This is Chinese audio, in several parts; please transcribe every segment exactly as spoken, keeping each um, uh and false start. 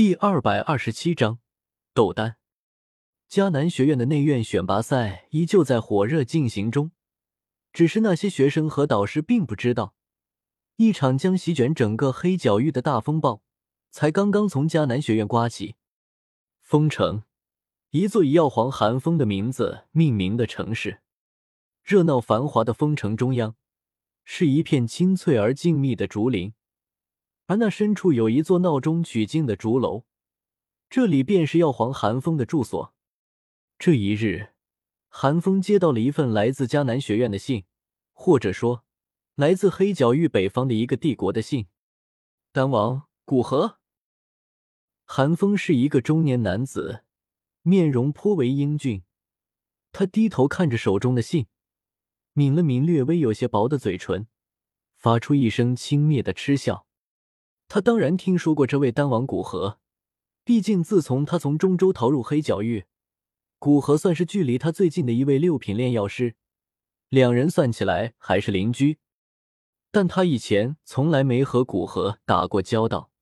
第二百二十七章斗丹。迦南学院的内院选拔赛依旧在火热进行中，只是那些学生和导师并不知道，一场将席卷整个黑角域的大风暴才刚刚从迦南学院刮起。风城，一座以药皇寒风的名字命名的城市，热闹繁华的风城中央是一片清脆而静谧的竹林，而那深处有一座闹中取静的竹楼，这里便是药皇寒风的住所。这一日，寒风接到了一份来自迦南学院的信，或者说来自黑角域北方的一个帝国的信。丹王古河。寒风是一个中年男子，面容颇为英俊，他低头看着手中的信，抿了抿略微有些薄的嘴唇，发出一声轻蔑的嗤笑。他当然听说过这位丹王古河，毕竟自从他从中州逃入黑角域，古河算是距离他最近的一位六品炼药师，两人算起来还是邻居。但他以前从来没和古河打过交道，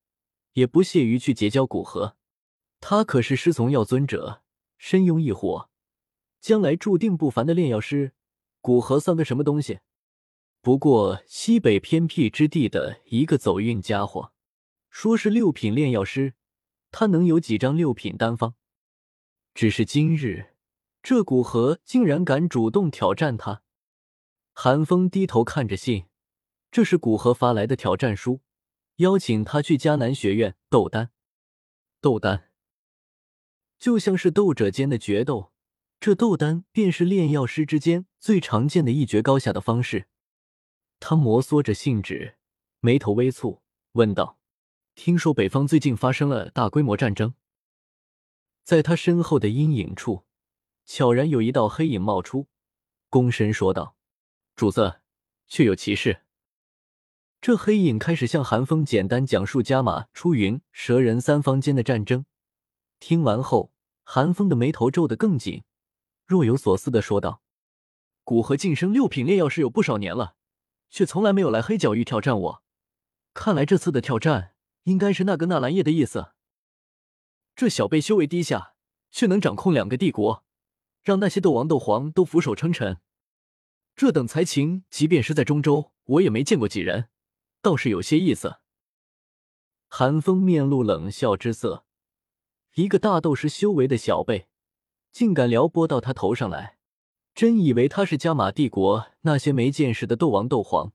也不屑于去结交古河。他可是师从药尊者，身拥一火，将来注定不凡的炼药师，古河算个什么东西？不过西北偏僻之地的一个走运家伙，说是六品炼药师，他能有几张六品丹方？只是今日，这古河竟然敢主动挑战他。寒风低头看着信，这是古河发来的挑战书，邀请他去迦南学院斗丹。斗丹，就像是斗者间的决斗，这斗丹便是炼药师之间最常见的一决高下的方式。他摩挲着信纸，眉头微蹙，问道：“听说北方最近发生了大规模战争？”在他身后的阴影处，悄然有一道黑影冒出，躬身说道：“主子，确有其事。”这黑影开始向寒风简单讲述加马、出云、蛇人三方间的战争。听完后，寒风的眉头皱得更紧，若有所思地说道：“古河晋升六品炼药师有不少年了，却从来没有来黑角域挑战我，看来这次的挑战应该是那个纳兰叶的意思。这小辈修为低下，却能掌控两个帝国，让那些斗王斗皇都俯首称臣。这等才情，即便是在中州，我也没见过几人，倒是有些意思。”寒风面露冷笑之色，一个大斗师修为的小辈，竟敢撩拨到他头上来。真以为他是加玛帝国那些没见识的斗王斗皇，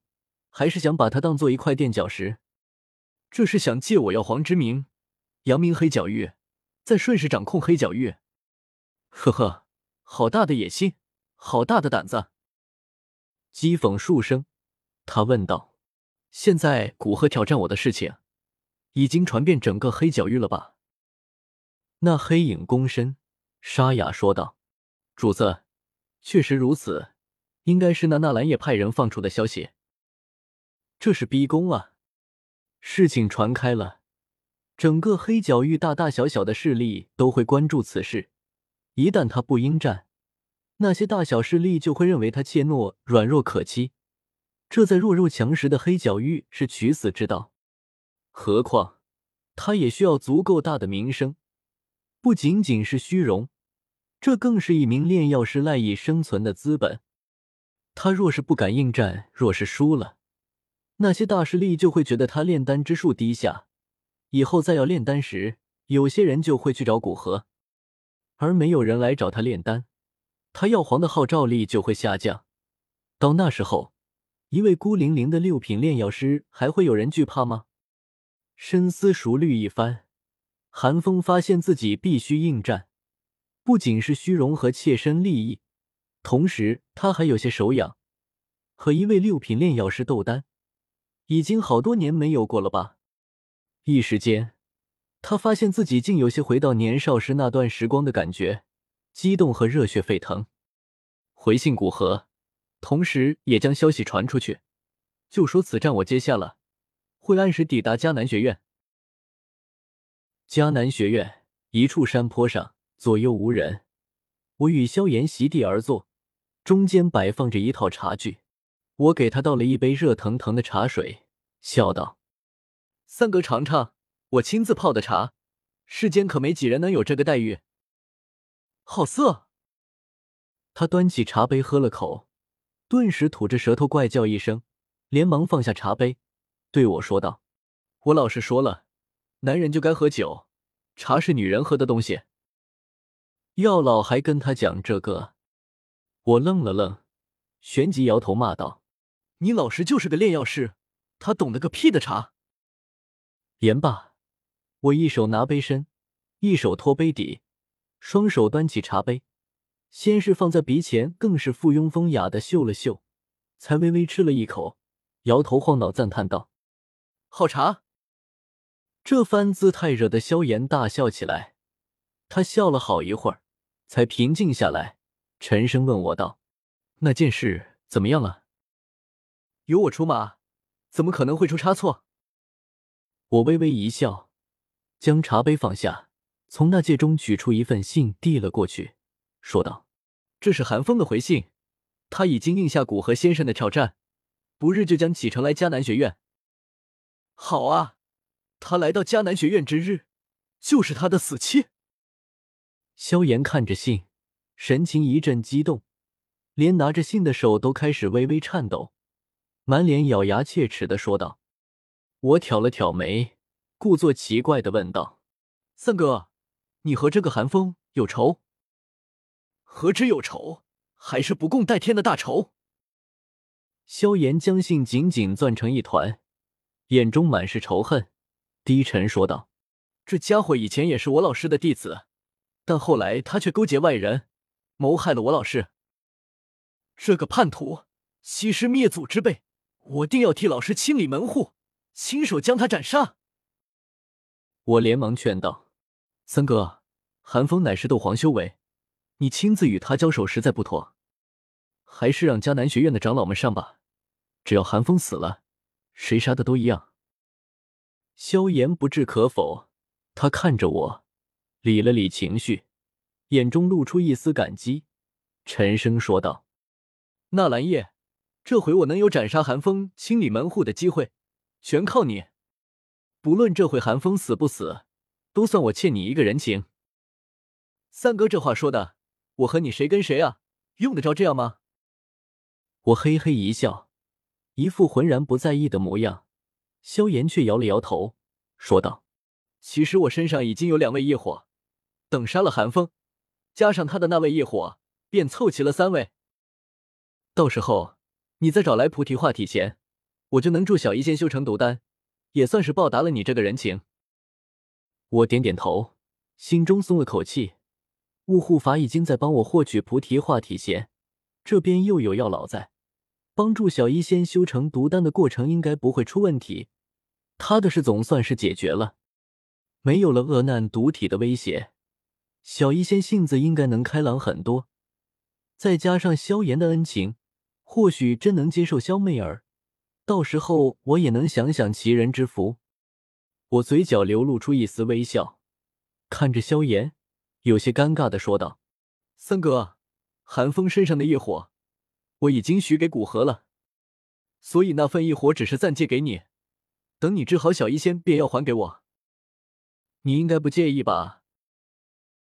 还是想把他当做一块垫脚石？这是想借我药皇之名，扬名黑角域，再顺势掌控黑角域。呵呵，好大的野心，好大的胆子！讥讽数声，他问道：“现在古河挑战我的事情，已经传遍整个黑角域了吧？”那黑影躬身，沙哑说道：“主子。”确实如此，应该是那纳兰叶派人放出的消息。这是逼宫啊！事情传开了，整个黑角域大大小小的势力都会关注此事。一旦他不应战，那些大小势力就会认为他怯懦、软弱可欺。这在弱肉强食的黑角域是取死之道。何况，他也需要足够大的名声，不仅仅是虚荣。这更是一名炼药师赖以生存的资本。他若是不敢应战，若是输了，那些大势力就会觉得他炼丹之术低下，以后再要炼丹时，有些人就会去找古河，而没有人来找他炼丹，他药皇的号召力就会下降。到那时候，一位孤零零的六品炼药师还会有人惧怕吗？深思熟虑一番，寒风发现自己必须应战。不仅是虚荣和切身利益，同时他还有些手痒。和一位六品炼药师斗丹，已经好多年没有过了吧？一时间，他发现自己竟有些回到年少时那段时光的感觉，激动和热血沸腾。回信古河，同时也将消息传出去，就说此战我接下了，会按时抵达迦南学院。迦南学院，一处山坡上。左右无人，我与萧炎席地而坐，中间摆放着一套茶具。我给他倒了一杯热腾腾的茶水，笑道：“三哥尝尝我亲自泡的茶，世间可没几人能有这个待遇。好色！他端起茶杯喝了口，顿时吐着舌头怪叫一声，连忙放下茶杯，对我说道：“我老实说了，男人就该喝酒，茶是女人喝的东西。”药老还跟他讲这个，我愣了愣，旋即摇头骂道：“你老实就是个炼药师，他懂得个屁的茶！”言罢，我一手拿杯身，一手托杯底，双手端起茶杯，先是放在鼻前，更是附庸风雅的嗅了嗅，才微微吃了一口，摇头晃脑赞叹道：“好茶！”这番姿态惹得萧炎大笑起来，他笑了好一会儿，才平静下来，沉声问我道：“那件事怎么样了？”“有我出马，怎么可能会出差错？”我微微一笑，将茶杯放下，从那戒中取出一份信递了过去，说道：“这是韩风的回信，他已经应下古河先生的挑战，不日就将启程来迦南学院。”“好啊！他来到迦南学院之日，就是他的死期。”萧炎看着信，神情一阵激动，连拿着信的手都开始微微颤抖，满脸咬牙切齿地说道。我挑了挑眉，故作奇怪地问道：“三哥，你和这个韩风有仇？”“何止有仇，还是不共戴天的大仇。”萧炎将信紧紧攥成一团，眼中满是仇恨，低沉说道：“这家伙以前也是我老师的弟子，但后来他却勾结外人，谋害了我老师。这个叛徒，欺师灭祖之辈，我定要替老师清理门户，亲手将他斩杀。”我连忙劝道：“三哥，韩风乃是斗皇修为，你亲自与他交手实在不妥，还是让迦南学院的长老们上吧。只要韩风死了，谁杀的都一样。”萧炎不置可否，他看着我，理了理情绪，眼中露出一丝感激，沉声说道：“纳兰叶，这回我能有斩杀韩风、清理门户的机会，全靠你。不论这回韩风死不死，都算我欠你一个人情。”“三哥这话说的，我和你谁跟谁啊？用得着这样吗？”我嘿嘿一笑，一副浑然不在意的模样。萧炎却摇了摇头，说道：“其实我身上已经有两位业火，等杀了韩风，加上他的那位业火，便凑齐了三位。到时候你再找来菩提化体前，我就能助小医仙修成毒丹，也算是报答了你这个人情。”我点点头，心中松了口气。雾护法已经在帮我获取菩提化体前，这边又有药老在帮助小医仙修成毒丹的过程，应该不会出问题。他的事总算是解决了，没有了恶难毒体的威胁，小医仙性子应该能开朗很多。再加上萧炎的恩情，或许真能接受萧媚儿，到时候我也能享享其人之福。我嘴角流露出一丝微笑，看着萧炎，有些尴尬地说道：“三哥，寒风身上的业火，我已经许给古河了，所以那份业火只是暂借给你，等你治好小医仙便要还给我。你应该不介意吧？”